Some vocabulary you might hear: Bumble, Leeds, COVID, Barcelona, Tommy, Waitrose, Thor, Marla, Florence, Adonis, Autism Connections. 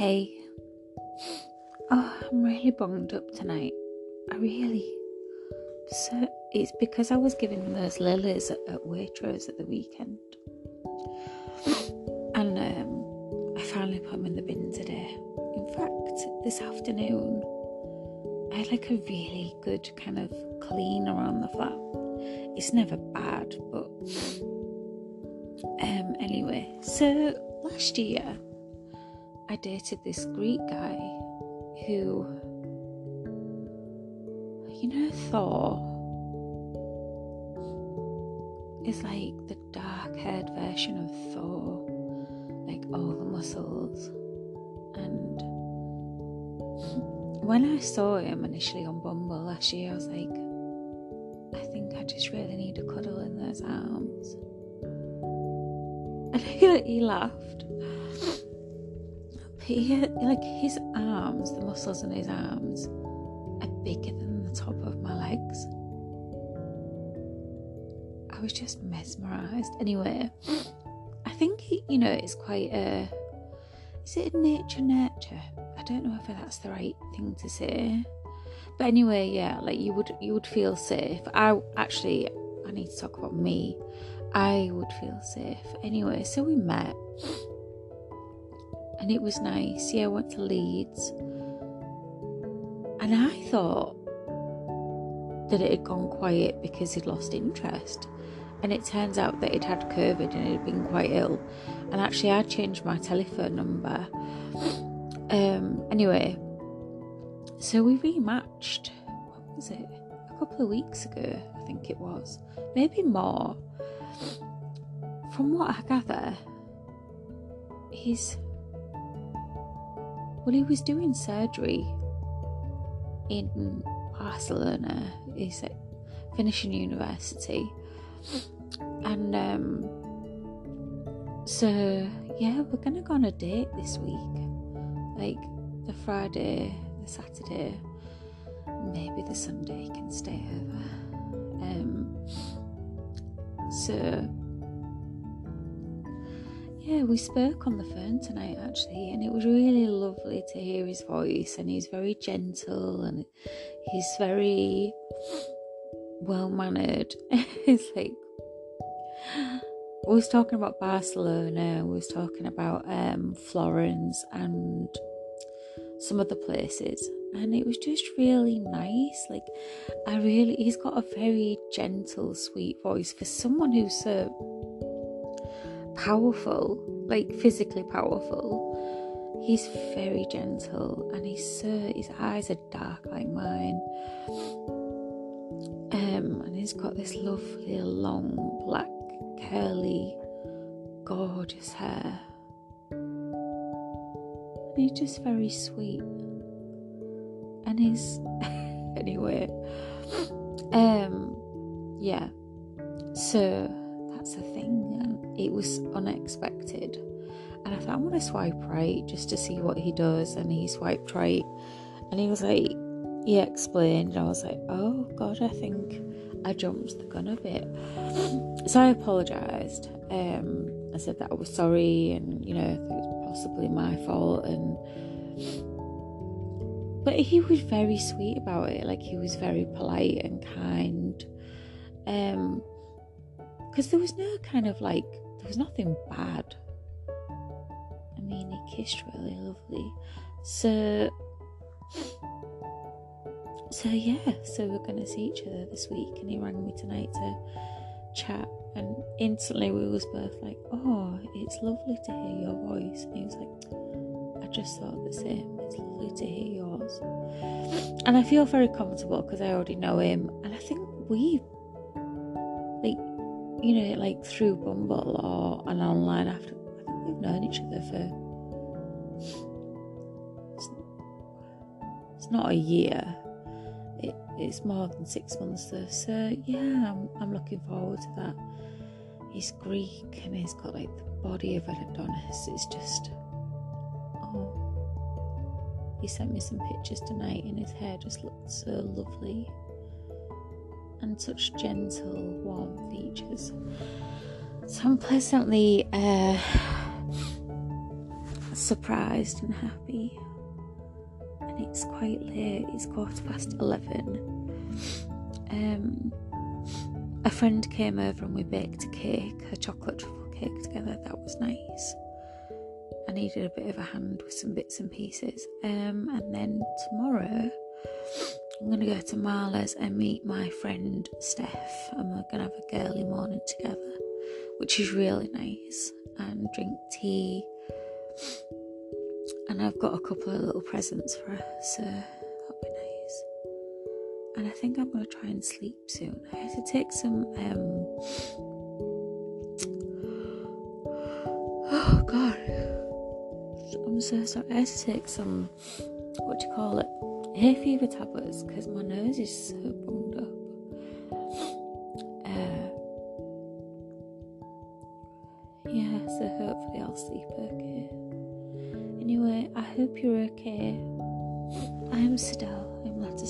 Hey. Oh, I'm really bunged up tonight. I really. So it's because I was given those lilies at Waitrose at the weekend. And I finally put them in the bin today. In fact, this afternoon, I had like a really good kind of clean around the flat. It's never bad, but anyway. So last year, I dated this Greek guy who, you know, Thor is like the dark-haired version of Thor, like all the muscles. And when I saw him initially on Bumble last year, I was like, I think I just really need a cuddle in those arms. And he laughed. He had, like, his arms, the muscles in his arms are bigger than the top of my legs. I was just mesmerised. Anyway, I think, you know, it's quite a... Is it a nurture? I don't know if that's the right thing to say. But anyway, yeah, like, you would feel safe. I need to talk about me. I would feel safe. Anyway, so we met. And it was nice. Yeah, I went to Leeds. And I thought that it had gone quiet because he'd lost interest. And it turns out that he'd had COVID and he'd been quite ill. And actually, I changed my telephone number. Anyway, so we rematched. What was it? A couple of weeks ago, I think it was. Maybe more. From what I gather, he was doing surgery in Barcelona. He's like finishing university, and so yeah, we're gonna go on a date this week, like the Friday, the Saturday, maybe the Sunday he can stay over. So. Yeah, we spoke on the phone tonight actually, and it was really lovely to hear his voice, and he's very gentle and he's very well mannered. It's like, we was talking about Barcelona, we was talking about Florence and some other places, and it was just really nice. Like, he's got a very gentle, sweet voice for someone who's so powerful, like physically powerful. He's very gentle, and his eyes are dark like mine, and he's got this lovely long black curly gorgeous hair, and he's just very sweet, and he's anyway, yeah, so that's the thing. And it was unexpected, and I thought, I'm gonna swipe right just to see what he does. And he swiped right, and he was like, he explained, and I was like, oh god, I think I jumped the gun a bit. So I apologised. I said that I was sorry, and you know, it was possibly my fault, but he was very sweet about it. Like, he was very polite and kind. Because there was no kind of like, there was nothing bad. I mean, he kissed really lovely. So yeah, so we're going to see each other this week. And he rang me tonight to chat. And instantly we was both like, oh, it's lovely to hear your voice. And he was like, I just thought the same. It's lovely to hear yours. And I feel very comfortable because I already know him. And I think we've, like, you know, like through Bumble or an online after, I think we've known each other for, it's not a year, it's more than 6 months though. So yeah, I'm looking forward to that. He's Greek and he's got like the body of an Adonis. It's just, oh, he sent me some pictures tonight and his hair just looked so lovely. And such gentle, warm features. So I'm pleasantly surprised and happy. And it's quite late, it's 11:15. A friend came over and we baked a cake, a chocolate truffle cake together. That was nice. I needed a bit of a hand with some bits and pieces. And then tomorrow I'm going to go to Marla's and meet my friend Steph, and we're going to have a girly morning together, which is really nice, and drink tea. And I've got a couple of little presents for her, so that'll be nice. And I think I'm going to try and sleep soon. I had to take some I had to take some, hay fever tablets, because my nose is so bunged up. Yeah, so hopefully I'll sleep okay. Anyway, I hope you're okay. I'm Sidal, I'm Letter